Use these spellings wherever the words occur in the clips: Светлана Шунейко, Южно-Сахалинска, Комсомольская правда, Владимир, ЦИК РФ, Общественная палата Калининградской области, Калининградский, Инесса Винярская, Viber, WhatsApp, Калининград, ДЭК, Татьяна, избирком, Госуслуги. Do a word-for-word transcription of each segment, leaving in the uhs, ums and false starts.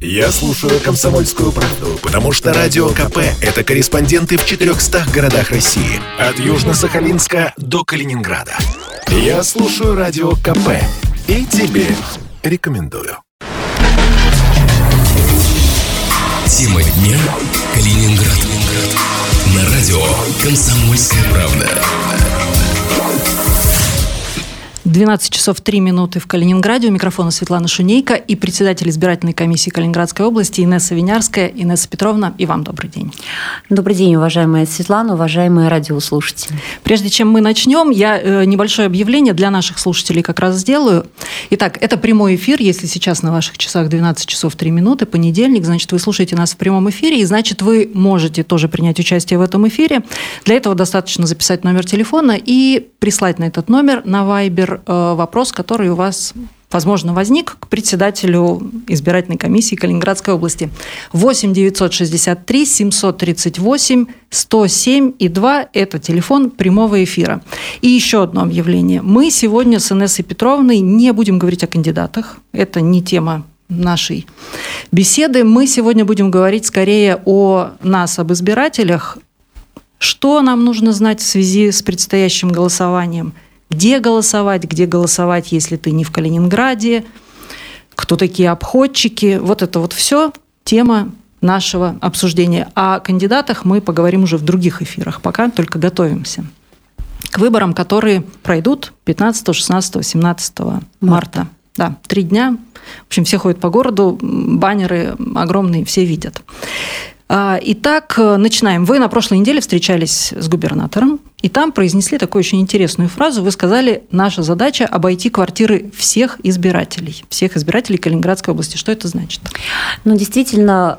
Я слушаю «Комсомольскую правду», потому что Радио КП – это корреспонденты в четырехстах городах России. От Южно-Сахалинска до Калининграда. Я слушаю Радио КП и тебе рекомендую. Тема дня «Калининград». На радио «Комсомольская правда». двенадцать часов три минуты в Калининграде. У микрофона Светлана Шунейко и председатель избирательной комиссии Калининградской области Инесса Винярская. Инесса Петровна, и вам добрый день. Добрый день, уважаемая Светлана, уважаемые радиослушатели. Прежде чем мы начнем, я небольшое объявление для наших слушателей как раз сделаю. Итак, это прямой эфир. Если сейчас на ваших часах двенадцать часов три минуты, понедельник, значит, вы слушаете нас в прямом эфире, и значит, вы можете тоже принять участие в этом эфире. Для этого достаточно записать номер телефона и прислать на этот номер на Viber вопрос, который у вас, возможно, возник к председателю избирательной комиссии Калининградской области. восемь девятьсот шестьдесят три семьсот тридцать восемь сто семь и два – это телефон прямого эфира. И еще одно объявление. Мы сегодня с Инессой Петровной не будем говорить о кандидатах. Это не тема нашей беседы. Мы сегодня будем говорить скорее о нас, об избирателях. Что нам нужно знать в связи с предстоящим голосованием? Где голосовать, где голосовать, если ты не в Калининграде, кто такие обходчики. Вот это вот все тема нашего обсуждения. О кандидатах мы поговорим уже в других эфирах, пока только готовимся к выборам, которые пройдут пятнадцатого, шестнадцатого, семнадцатого марта. Да, три дня. В общем, все ходят по городу, баннеры огромные, все видят. Итак, начинаем. Вы на прошлой неделе встречались с губернатором, и там произнесли такую очень интересную фразу. Вы сказали, наша задача – обойти квартиры всех избирателей, всех избирателей Калининградской области. Что это значит? Ну, действительно,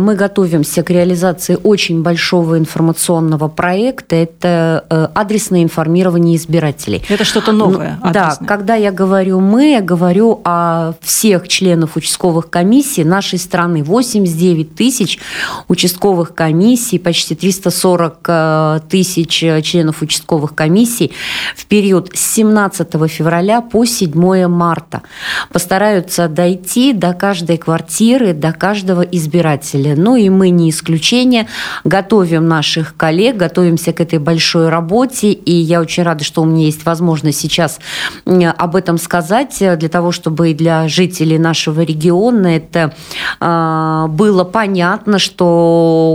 мы готовимся к реализации очень большого информационного проекта. Это адресное информирование избирателей. Это что-то новое, ну, да, когда я говорю «мы», я говорю о всех членов участковых комиссий нашей страны. восемьдесят девять тысяч участковых комиссий, почти триста сорок тысяч членов участковых комиссий в период с семнадцатого февраля по седьмого марта. Постараются дойти до каждой квартиры, до каждого избирателя. Ну и мы не исключение. Готовим наших коллег, готовимся к этой большой работе. И я очень рада, что у меня есть возможность сейчас об этом сказать, для того, чтобы и для жителей нашего региона это э, было понятно, что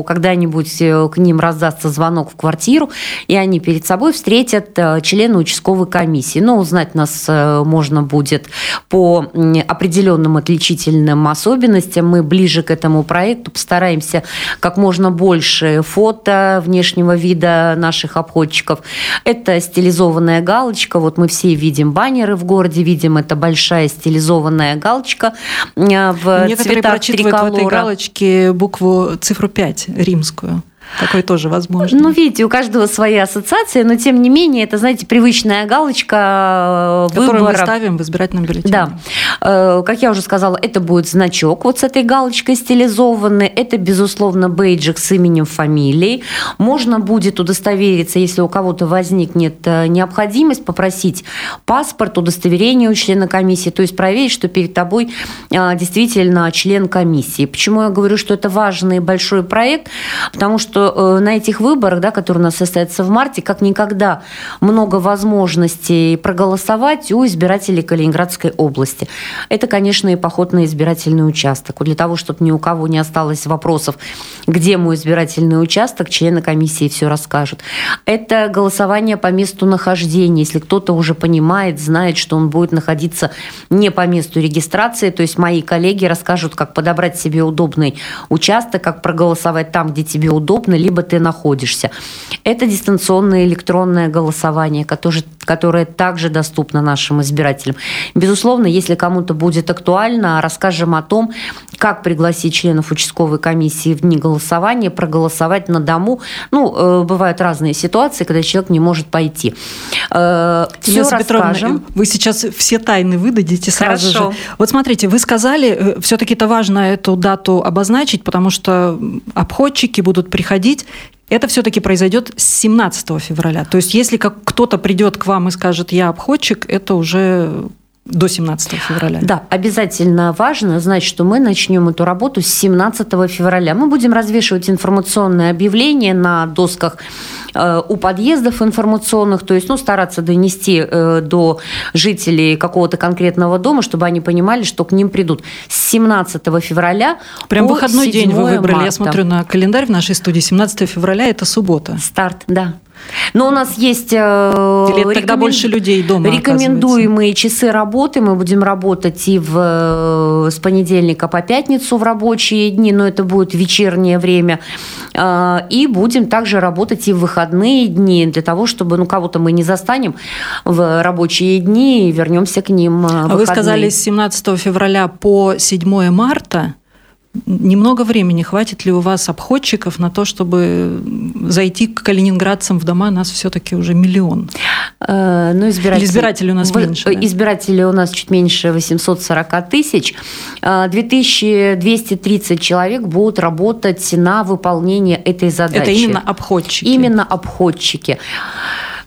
когда-нибудь к ним раздастся звонок в квартиру, и они перед собой встретят члена участковой комиссии. Но узнать нас можно будет по определенным отличительным особенностям. Мы ближе к этому проекту постараемся как можно больше фото внешнего вида наших обходчиков. Это стилизованная галочка. Вот мы все видим баннеры в городе, видим, это большая стилизованная галочка в Некоторые цветах прочитывают триколора. В этой галочке букву, цифру пять, римскую. Такое тоже возможно. Ну, видите, у каждого свои ассоциации, но, тем не менее, это, знаете, привычная галочка выбора. Которую мы ставим в избирательном бюллетене. Да. Как я уже сказала, это будет значок вот с этой галочкой стилизованный. Это, безусловно, бейджик с именем, фамилией. Можно будет удостовериться, если у кого-то возникнет необходимость, попросить паспорт, удостоверение у члена комиссии, то есть проверить, что перед тобой действительно член комиссии. Почему я говорю, что это важный и большой проект? Потому что что на этих выборах, да, которые у нас состоятся в марте, как никогда много возможностей проголосовать у избирателей Калининградской области. Это, конечно, и поход на избирательный участок. Для того, чтобы ни у кого не осталось вопросов, где мой избирательный участок, члены комиссии все расскажут. Это голосование по месту нахождения. Если кто-то уже понимает, знает, что он будет находиться не по месту регистрации, то есть мои коллеги расскажут, как подобрать себе удобный участок, как проголосовать там, где тебе удобно, либо ты находишься. Это дистанционное электронное голосование, которое, которое также доступно нашим избирателям. Безусловно, если кому-то будет актуально, расскажем о том, как пригласить членов участковой комиссии в дни голосования, проголосовать на дому. Ну, бывают разные ситуации, когда человек не может пойти. Все Инесса расскажем. Петровна, вы сейчас все тайны выдадите сразу. Хорошо. Же. Вот смотрите, вы сказали, все-таки это важно эту дату обозначить, потому что обходчики будут приходить приходить, это все-таки произойдет с семнадцатого февраля. То есть если как кто-то придет к вам и скажет, я обходчик, это уже До семнадцатого февраля. Да, обязательно важно знать, что мы начнем эту работу с семнадцатого февраля. Мы будем развешивать информационные объявления на досках э, у подъездов информационных, то есть ну, стараться донести э, до жителей какого-то конкретного дома, чтобы они понимали, что к ним придут. С семнадцатого февраля прям по выходной день вы выбрали. Марта. Я смотрю на календарь в нашей студии. семнадцатого февраля – это суббота. Старт, да. Но у нас есть рекомен... тогда больше людей дома, рекомендуемые часы работы. Мы будем работать и в... с понедельника по пятницу в рабочие дни, но это будет вечернее время. И будем также работать и в выходные дни, для того, чтобы ну, кого-то мы не застанем в рабочие дни и вернемся к ним в выходные. А вы сказали, с семнадцатого февраля по седьмое марта. Немного времени хватит ли у вас, обходчиков, на то, чтобы зайти к калининградцам в дома? Нас все-таки уже миллион. Э, ну, избиратель... Или избирателей у нас Вы... меньше? Да? Избирателей у нас чуть меньше восемьсот сорок тысяч. две тысячи двести тридцать человек будут работать на выполнение этой задачи. Это именно обходчики? Именно обходчики.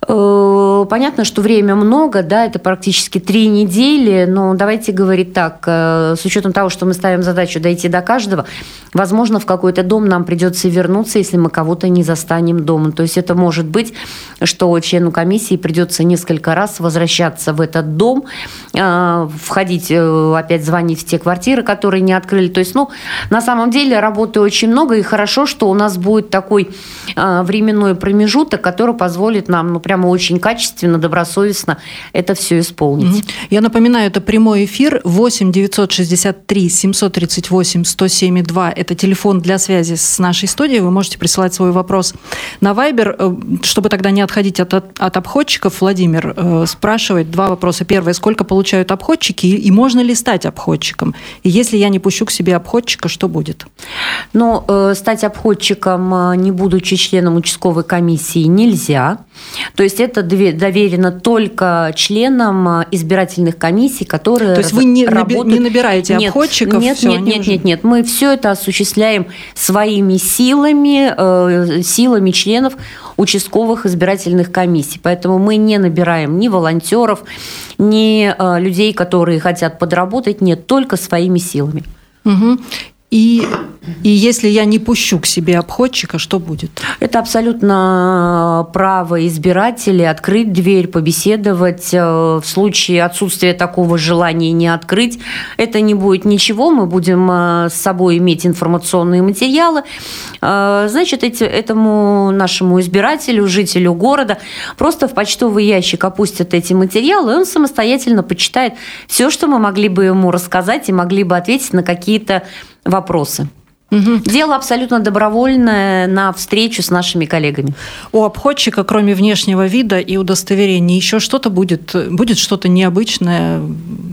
Понятно, что время много, да, это практически три недели, но давайте говорить так, с учетом того, что мы ставим задачу дойти до каждого, возможно, в какой-то дом нам придется вернуться, если мы кого-то не застанем дома. То есть это может быть, что члену комиссии придется несколько раз возвращаться в этот дом, входить, опять звонить в те квартиры, которые не открыли. То есть, ну, на самом деле работы очень много, и хорошо, что у нас будет такой временной промежуток, который позволит нам, ну, прям очень качественно, добросовестно это все исполнить. Я напоминаю, это прямой эфир восемь девятьсот шестьдесят три семьсот тридцать восемь сто семь два. Это телефон для связи с нашей студией. Вы можете присылать свой вопрос на Viber, чтобы тогда не отходить от, от, от обходчиков. Владимир э, спрашивает два вопроса. Первое, сколько получают обходчики и, и можно ли стать обходчиком? И если я не пущу к себе обходчика, что будет? Но э, стать обходчиком, не будучи членом участковой комиссии, нельзя. То То есть это доверено только членам избирательных комиссий, которые... То есть вы не, работают... не набираете обходчиков? Нет, все, нет, нет, уже... нет, нет. Мы все это осуществляем своими силами, э, силами членов участковых избирательных комиссий. Поэтому мы не набираем ни волонтеров, ни э, людей, которые хотят подработать. Нет, только своими силами. Угу. И, и если я не пущу к себе обходчика, что будет? Это абсолютно право избирателей открыть дверь, побеседовать. В случае отсутствия такого желания не открыть, это не будет ничего. Мы будем с собой иметь информационные материалы. Значит, этому нашему избирателю, жителю города, просто в почтовый ящик опустят эти материалы, и он самостоятельно почитает все, что мы могли бы ему рассказать и могли бы ответить на какие-то вопросы. Угу. Дело абсолютно добровольное на встречу с нашими коллегами. У обходчика, кроме внешнего вида и удостоверения, еще что-то будет? Будет что-то необычное?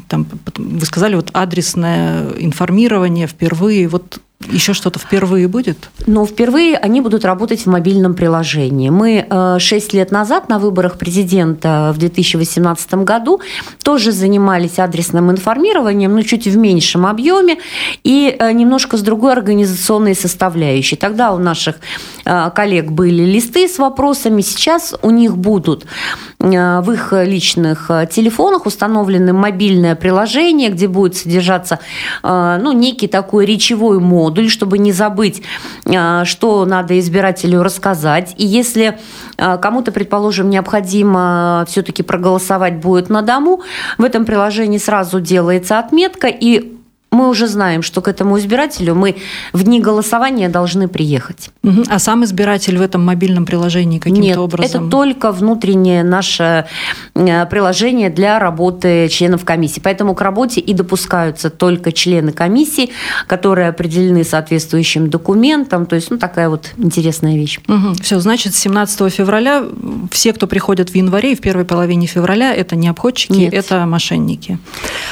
Там, вы сказали, вот адресное информирование впервые. Вот еще что-то впервые будет? Ну, впервые они будут работать в мобильном приложении. Мы шесть лет назад на выборах президента в две тысячи восемнадцатом году тоже занимались адресным информированием, но чуть в меньшем объеме и немножко с другой организационной составляющей. Тогда у наших коллег были листы с вопросами. Сейчас у них будут в их личных телефонах установлено мобильное приложение, где будет содержаться ну, некий такой речевой модуль, чтобы не забыть, что надо избирателю рассказать. И если кому-то, предположим, необходимо все-таки проголосовать будет на дому, в этом приложении сразу делается отметка, и мы уже знаем, что к этому избирателю мы в дни голосования должны приехать. Угу. А сам избиратель в этом мобильном приложении каким-то Нет, образом? Нет, это только внутреннее наше приложение для работы членов комиссии. Поэтому к работе и допускаются только члены комиссии, которые определены соответствующим документом. То есть, ну, такая вот интересная вещь. Угу. Все, значит, семнадцатого февраля все, кто приходят в январе и в первой половине февраля, это не обходчики, Нет. это мошенники.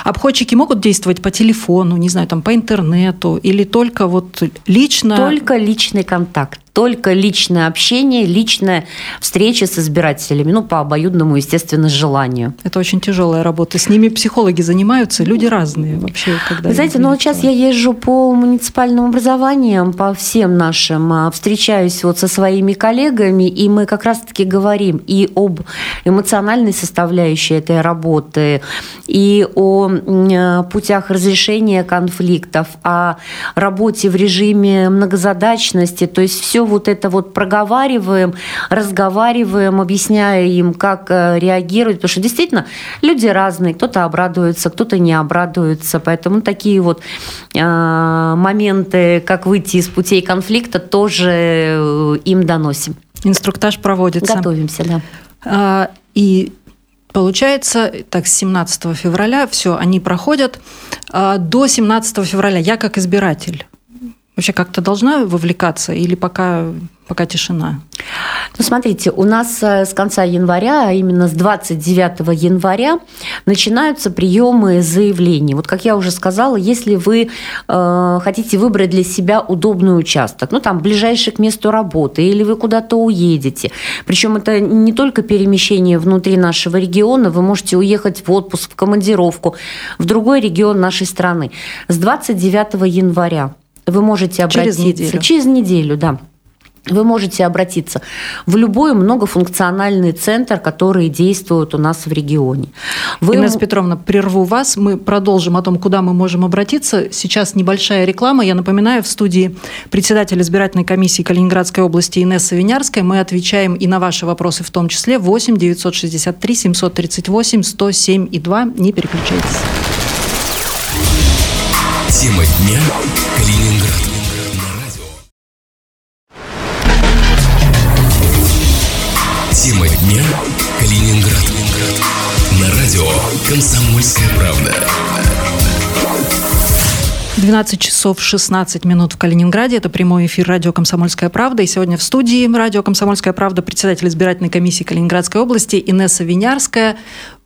Обходчики могут действовать по телефону, ну, не знаю, там, по интернету или только вот лично... Только личный контакт. только личное общение, личная встреча с избирателями, ну, по обоюдному, естественно, желанию. Это очень тяжелая работа. С ними психологи занимаются, люди разные вообще. Когда Вы знаете, ну, вот сейчас я езжу по муниципальным образованиям, по всем нашим, встречаюсь вот со своими коллегами, и мы как раз-таки говорим и об эмоциональной составляющей этой работы, и о путях разрешения конфликтов, о работе в режиме многозадачности, то есть все вот это вот проговариваем, разговариваем, объясняя им, как реагировать, потому что действительно люди разные, кто-то обрадуется, кто-то не обрадуется, поэтому такие вот э, моменты, как выйти из путей конфликта, тоже им доносим. Инструктаж проводится. Готовимся, да. А, и получается, так, с семнадцатого февраля все, они проходят а, до семнадцатого февраля. Я как избиратель вообще как-то должна вовлекаться или пока, пока тишина? Ну, смотрите, у нас с конца января, а именно с двадцать девятого января, начинаются приемы заявлений. Вот, как я уже сказала, если вы э, хотите выбрать для себя удобный участок, ну, там, ближайший к месту работы, или вы куда-то уедете. Причем это не только перемещение внутри нашего региона, вы можете уехать в отпуск, в командировку, в другой регион нашей страны. С двадцать девятого января вы можете обратиться через неделю. через неделю, да. Вы можете обратиться в любой многофункциональный центр, который действует у нас в регионе. Вы... Инесса Петровна, прерву вас. Мы продолжим о том, куда мы можем обратиться. Сейчас небольшая реклама. Я напоминаю, в студии председатель избирательной комиссии Калининградской области Инесса Винярская. Мы отвечаем и на ваши вопросы в том числе. восемь девятьсот шестьдесят три семьсот тридцать восемь сто семь и два. Не переключайтесь. Тема дня. Калининград. Тема дня. Калининград. На радио «Комсомольская правда». двенадцать часов шестнадцать минут в Калининграде. Это прямой эфир радио «Комсомольская правда». И сегодня в студии радио «Комсомольская правда» председатель избирательной комиссии Калининградской области Инесса Винярская.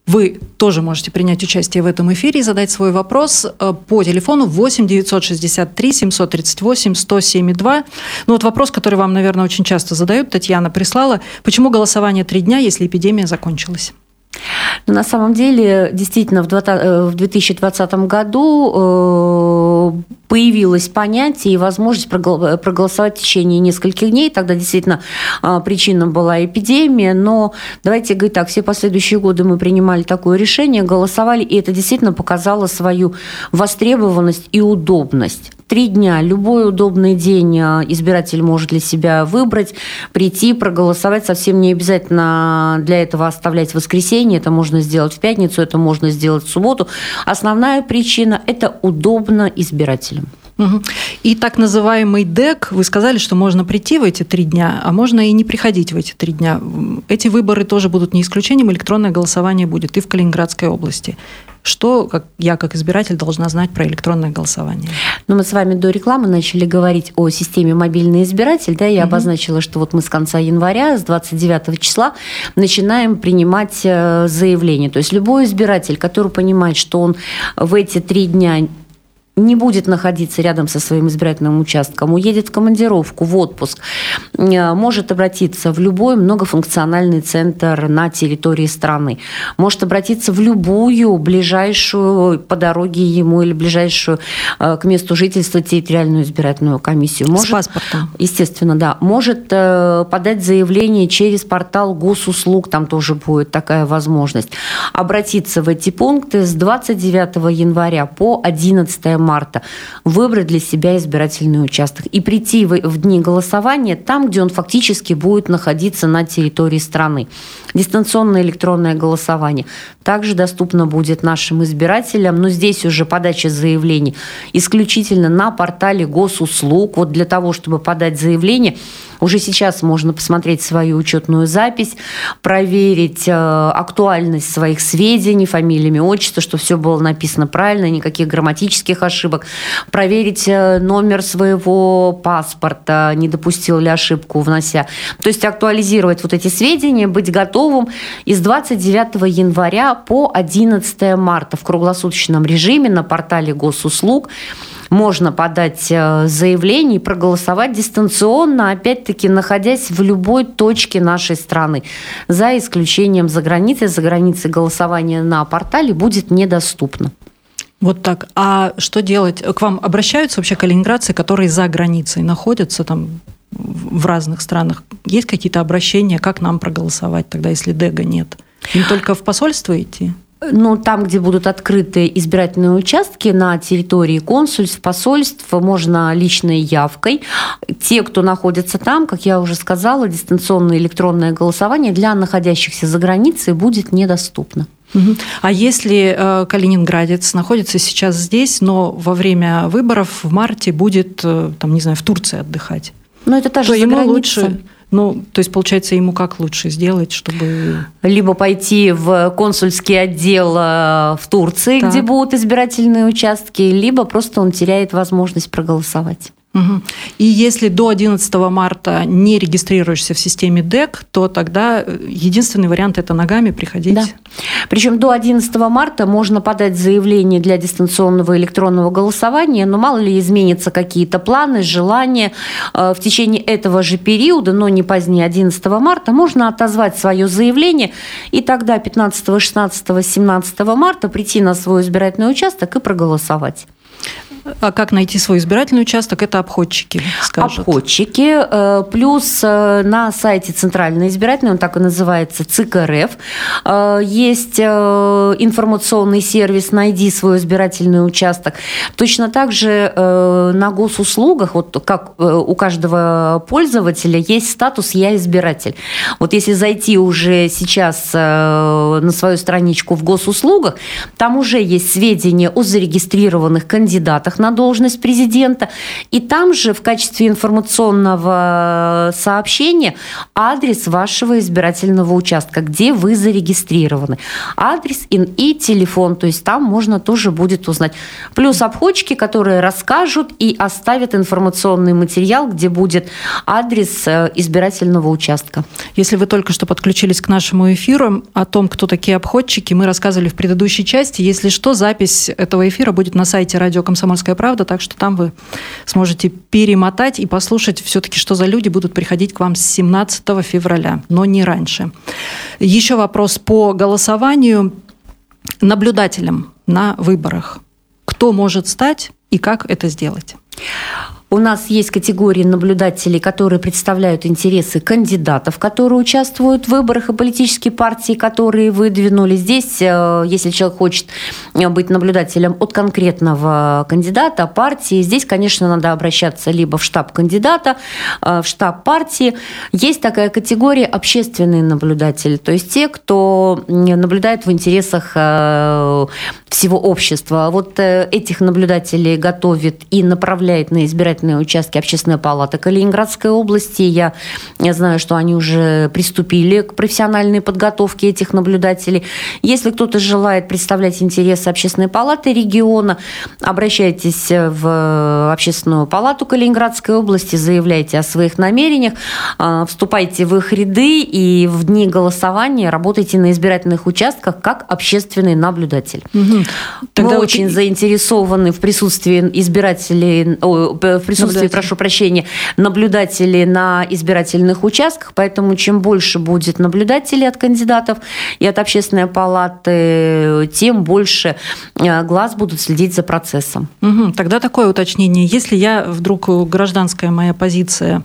Вы тоже можете принять участие в этом эфире и задать свой вопрос по телефону восемь девятьсот шестьдесят три семьсот тридцать восемь сто семь и два. Ну вот вопрос, который вам, наверное, очень часто задают. Татьяна прислала. Почему голосование три дня, если эпидемия закончилась? На самом деле, действительно, в две тысячи двадцатом году появилось понятие и возможность проголосовать в течение нескольких дней. Тогда действительно причина была эпидемия. Но давайте говорить так, все последующие годы мы принимали такое решение, голосовали, и это действительно показало свою востребованность и удобность. Три дня, любой удобный день избиратель может для себя выбрать, прийти, проголосовать. Совсем не обязательно для этого оставлять воскресенье. Это можно сделать в пятницу, это можно сделать в субботу. Основная причина – это удобно избирателям. Угу. И так называемый ДЭК, вы сказали, что можно прийти в эти три дня, а можно и не приходить в эти три дня. Эти выборы тоже будут не исключением, электронное голосование будет и в Калининградской области. Что как, я, как избиратель, должна знать про электронное голосование? Ну, мы с вами до рекламы начали говорить о системе «Мобильный избиратель». Да, я mm-hmm. обозначила, что вот мы с конца января, с двадцать девятого числа, начинаем принимать заявления. То есть любой избиратель, который понимает, что он в эти три дня не будет находиться рядом со своим избирательным участком, уедет в командировку, в отпуск, может обратиться в любой многофункциональный центр на территории страны, может обратиться в любую ближайшую по дороге ему или ближайшую к месту жительства территориальную избирательную комиссию. Может, с паспортом. Естественно, да. Может подать заявление через портал госуслуг, там тоже будет такая возможность. Обратиться в эти пункты с двадцать девятого января по одиннадцатое марта, выбрать для себя избирательный участок и прийти в, в дни голосования там, где он фактически будет находиться на территории страны. Дистанционное электронное голосование также доступно будет нашим избирателям, но здесь уже подача заявлений исключительно на портале госуслуг. Вот для того, чтобы подать заявление, уже сейчас можно посмотреть свою учетную запись, проверить э, актуальность своих сведений, фамилиями, отчества, что все было написано правильно, никаких грамматических ошибок, проверить номер своего паспорта, не допустил ли ошибку, внося. То есть актуализировать вот эти сведения, быть готовым. И с двадцать девятого января по одиннадцатое марта в круглосуточном режиме на портале госуслуг можно подать заявление и проголосовать дистанционно, опять-таки, находясь в любой точке нашей страны, за исключением за границей. За границей голосование на портале будет недоступно. Вот так. А что делать? К вам обращаются вообще калининградцы, которые за границей находятся там в разных странах? Есть какие-то обращения, как нам проголосовать тогда, если ДЭГа нет? Не только в посольство идти? Ну, там, где будут открыты избирательные участки на территории консульств, посольств, можно личной явкой. Те, кто находится там, как я уже сказала, дистанционное электронное голосование для находящихся за границей будет недоступно. А если э, калининградец находится сейчас здесь, но во время выборов в марте будет, э, там, не знаю, в Турции отдыхать, но это та же то ему граница. Лучше... Ну, то есть, получается, ему как лучше сделать, чтобы... Либо пойти в консульский отдел в Турции, да, где будут избирательные участки, либо просто он теряет возможность проголосовать. Угу. И если до одиннадцатого марта не регистрируешься в системе ДЭК, то тогда единственный вариант – это ногами приходить. Да. Причем до одиннадцатого марта можно подать заявление для дистанционного электронного голосования, но мало ли изменятся какие-то планы, желания. В течение этого же периода, но не позднее одиннадцатого марта, можно отозвать свое заявление, и тогда пятнадцатого, шестнадцатого, семнадцатого марта прийти на свой избирательный участок и проголосовать. А как найти свой избирательный участок? Это обходчики скажут. Обходчики. Плюс на сайте Центральной избирательной, он так и называется, ЦИК РФ, есть информационный сервис «Найди свой избирательный участок». Точно так же на госуслугах, вот как у каждого пользователя, есть статус «Я избиратель». Вот если зайти уже сейчас на свою страничку в госуслугах, там уже есть сведения о зарегистрированных кандидатах на должность президента. И там же в качестве информационного сообщения адрес вашего избирательного участка, где вы зарегистрированы. Адрес и телефон. То есть там можно тоже будет узнать. Плюс обходчики, которые расскажут и оставят информационный материал, где будет адрес избирательного участка. Если вы только что подключились к нашему эфиру, о том, кто такие обходчики, мы рассказывали в предыдущей части. Если что, запись этого эфира будет на сайте радио «Комсомольская правда», так что там вы сможете перемотать и послушать все-таки, что за люди будут приходить к вам с семнадцатого февраля, но не раньше. Еще вопрос по голосованию наблюдателям на выборах. Кто может стать и как это сделать? У нас есть категории наблюдателей, которые представляют интересы кандидатов, которые участвуют в выборах, и политические партии, которые выдвинули. Здесь, если человек хочет быть наблюдателем от конкретного кандидата, партии, здесь, конечно, надо обращаться либо в штаб кандидата, в штаб партии. Есть такая категория общественные наблюдатели, то есть те, кто наблюдает в интересах всего общества. Вот этих наблюдателей готовит и направляет на избирательные участки Общественная палата Калининградской области. Я, я знаю, что они уже приступили к профессиональной подготовке этих наблюдателей. Если кто-то желает представлять интересы Общественной палаты региона, обращайтесь в Общественную палату Калининградской области, заявляйте о своих намерениях, вступайте в их ряды и в дни голосования работайте на избирательных участках как общественный наблюдатель. Угу. Тогда Мы вот очень и... заинтересованы в присутствии избирателей, в присутствии, прошу прощения, наблюдателей на избирательных участках, поэтому чем больше будет наблюдателей от кандидатов и от Общественной палаты, тем больше глаз будут следить за процессом. Угу. Тогда такое уточнение. Если я вдруг, гражданская моя позиция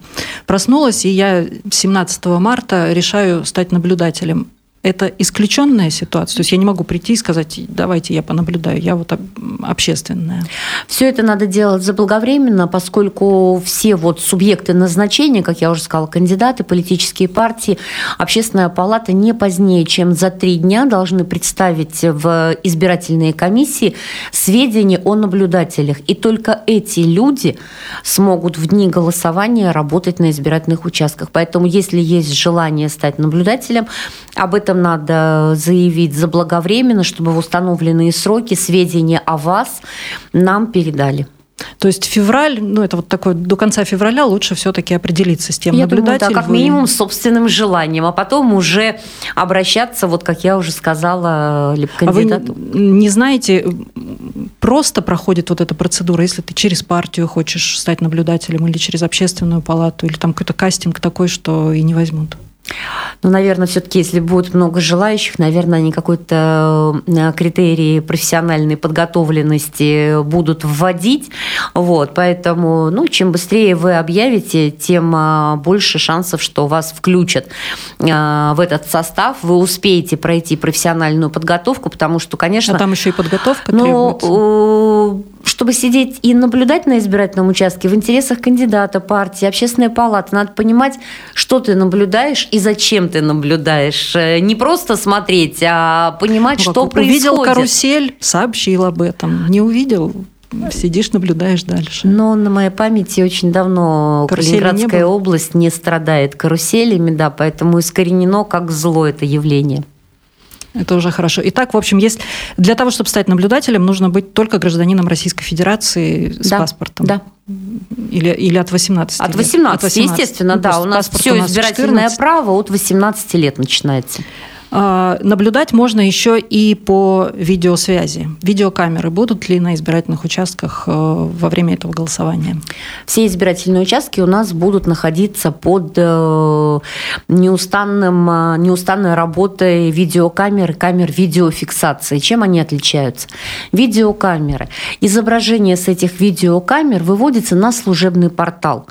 проснулась, и я семнадцатого марта решаю стать наблюдателем, это исключенная ситуация? То есть я не могу прийти и сказать, давайте я понаблюдаю, я вот общественная. Все это надо делать заблаговременно, поскольку все вот субъекты назначения, как я уже сказала, кандидаты, политические партии, Общественная палата не позднее, чем за три дня должны представить в избирательные комиссии сведения о наблюдателях. И только эти люди смогут в дни голосования работать на избирательных участках. Поэтому, если есть желание стать наблюдателем, об этом надо заявить заблаговременно, чтобы в установленные сроки сведения о вас нам передали. То есть февраль, ну это вот такое, до конца февраля лучше все-таки определиться с тем, я наблюдатель. Я думаю, да, как вы... минимум с собственным желанием, а потом уже обращаться, вот как я уже сказала, к кандидату. А вы не знаете, просто проходит вот эта процедура, если ты через партию хочешь стать наблюдателем или через общественную палату, или там какой-то кастинг такой, что и не возьмут? Ну, наверное, все-таки, если будет много желающих, наверное, они какой-то критерий профессиональной подготовленности будут вводить. Вот, поэтому, ну, чем быстрее вы объявите, тем больше шансов, что вас включат в этот состав. Вы успеете пройти профессиональную подготовку, потому что, конечно... А там еще и подготовка ну, требуется. Чтобы сидеть и наблюдать на избирательном участке в интересах кандидата, партии, общественной палаты, надо понимать, что ты наблюдаешь и зачем ты наблюдаешь. Не просто смотреть, а понимать, ну, что происходит. Увидел карусель, сообщил об этом. Не увидел, сидишь, наблюдаешь дальше. Но на моей памяти очень давно карусели Калининградская не область не страдает каруселями, да, поэтому искоренено как зло это явление. Это уже хорошо. Итак, в общем, есть... для того, чтобы стать наблюдателем, нужно быть только гражданином Российской Федерации с да, паспортом. Да. Или, или от восемнадцати лет. От восемнадцати, естественно, ну, да. У нас все у нас избирательное четырнадцать. Право от восемнадцати лет начинается. А, наблюдать можно еще и по видеосвязи. Видеокамеры будут ли на избирательных участках во время этого голосования? Все избирательные участки у нас будут находиться под неустанным, неустанной работой видеокамер и камер видеофиксации. Чем они отличаются? Видеокамеры. Изображение с этих видеокамер выводится на служебный портал.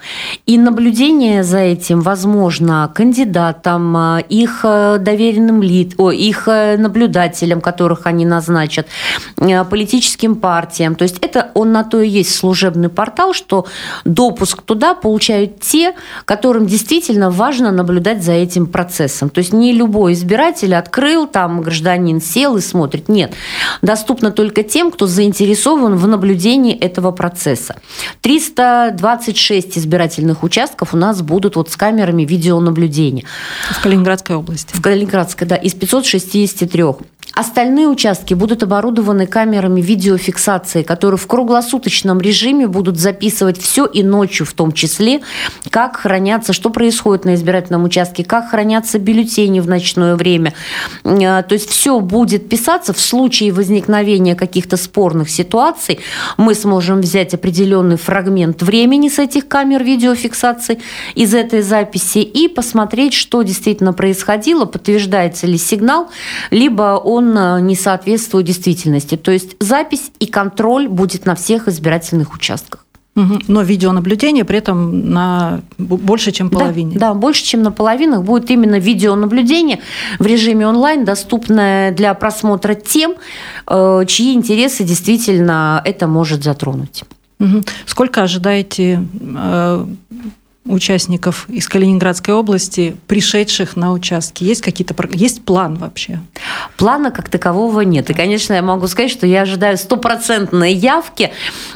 И наблюдение за этим возможно кандидатам, их доверенным лицам, их наблюдателям, которых они назначат, политическим партиям. То есть это он на то и есть служебный портал, что допуск туда получают те, которым действительно важно наблюдать за этим процессом. То есть не любой избиратель открыл, там гражданин сел и смотрит. Нет. Доступно только тем, кто заинтересован в наблюдении этого процесса. триста двадцать шесть избирательных участков у нас будут вот с камерами видеонаблюдения. В Калининградской области. В Калининградской, да, из пятисот шестидесяти трёх. Остальные участки будут оборудованы камерами видеофиксации, которые в круглосуточном режиме будут записывать все и ночью в том числе, как хранятся, что происходит на избирательном участке, как хранятся бюллетени в ночное время. То есть все будет писаться. В случае возникновения каких-то спорных ситуаций мы сможем взять определенный фрагмент времени с этих камер видеофиксации, из этой записи, и посмотреть, что действительно происходило, подтверждается ли сигнал, либо он не соответствует действительности. То есть запись и контроль будет на всех избирательных участках. Угу. Но видеонаблюдение при этом на больше, чем половине. Да, да, больше, чем на половинах будет именно видеонаблюдение в режиме онлайн, доступное для просмотра тем, чьи интересы действительно это может затронуть. Угу. Сколько ожидаете э, участников из Калининградской области, пришедших на участки? Есть какие-то, есть план вообще? Плана как такового нет. И, конечно, я могу сказать, что я ожидаю стопроцентной явки.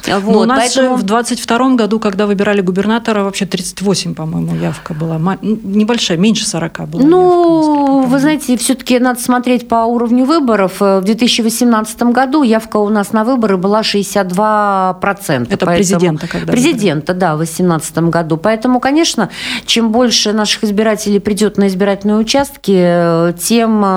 Вот, но у нас поэтому... же в двадцать втором году, когда выбирали губернатора, вообще тридцать восемь, по-моему, явка была. Небольшая, меньше сорока была. Ну, явка, вы знаете, все-таки надо смотреть по уровню выборов. В две тысячи восемнадцатом году явка у нас на выборы была шестьдесят два процента. Это поэтому... президента когда? Президента, выбирали. Да, в две тысячи восемнадцатом году. Поэтому, конечно, чем больше наших избирателей придет на избирательные участки, тем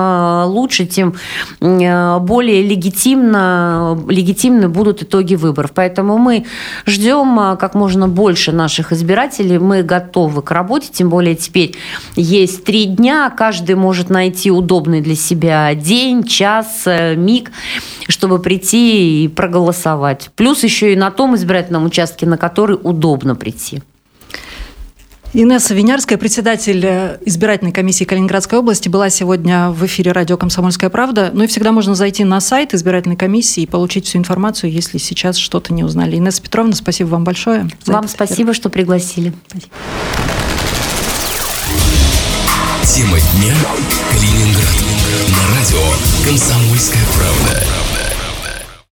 лучше, тем более легитимно, легитимны будут итоги выборов. Поэтому мы ждем как можно больше наших избирателей. Мы готовы к работе, тем более теперь есть три дня. Каждый может найти удобный для себя день, час, миг, чтобы прийти и проголосовать. Плюс еще и на том избирательном участке, на который удобно прийти. Инесса Винярская, председатель избирательной комиссии Калининградской области, была сегодня в эфире радио «Комсомольская правда». Ну и всегда можно зайти на сайт избирательной комиссии и получить всю информацию, если сейчас что-то не узнали. Инесса Петровна, спасибо вам большое. Вам спасибо, что пригласили. Спасибо. Тема дня. Калининград. На радио «Комсомольская правда».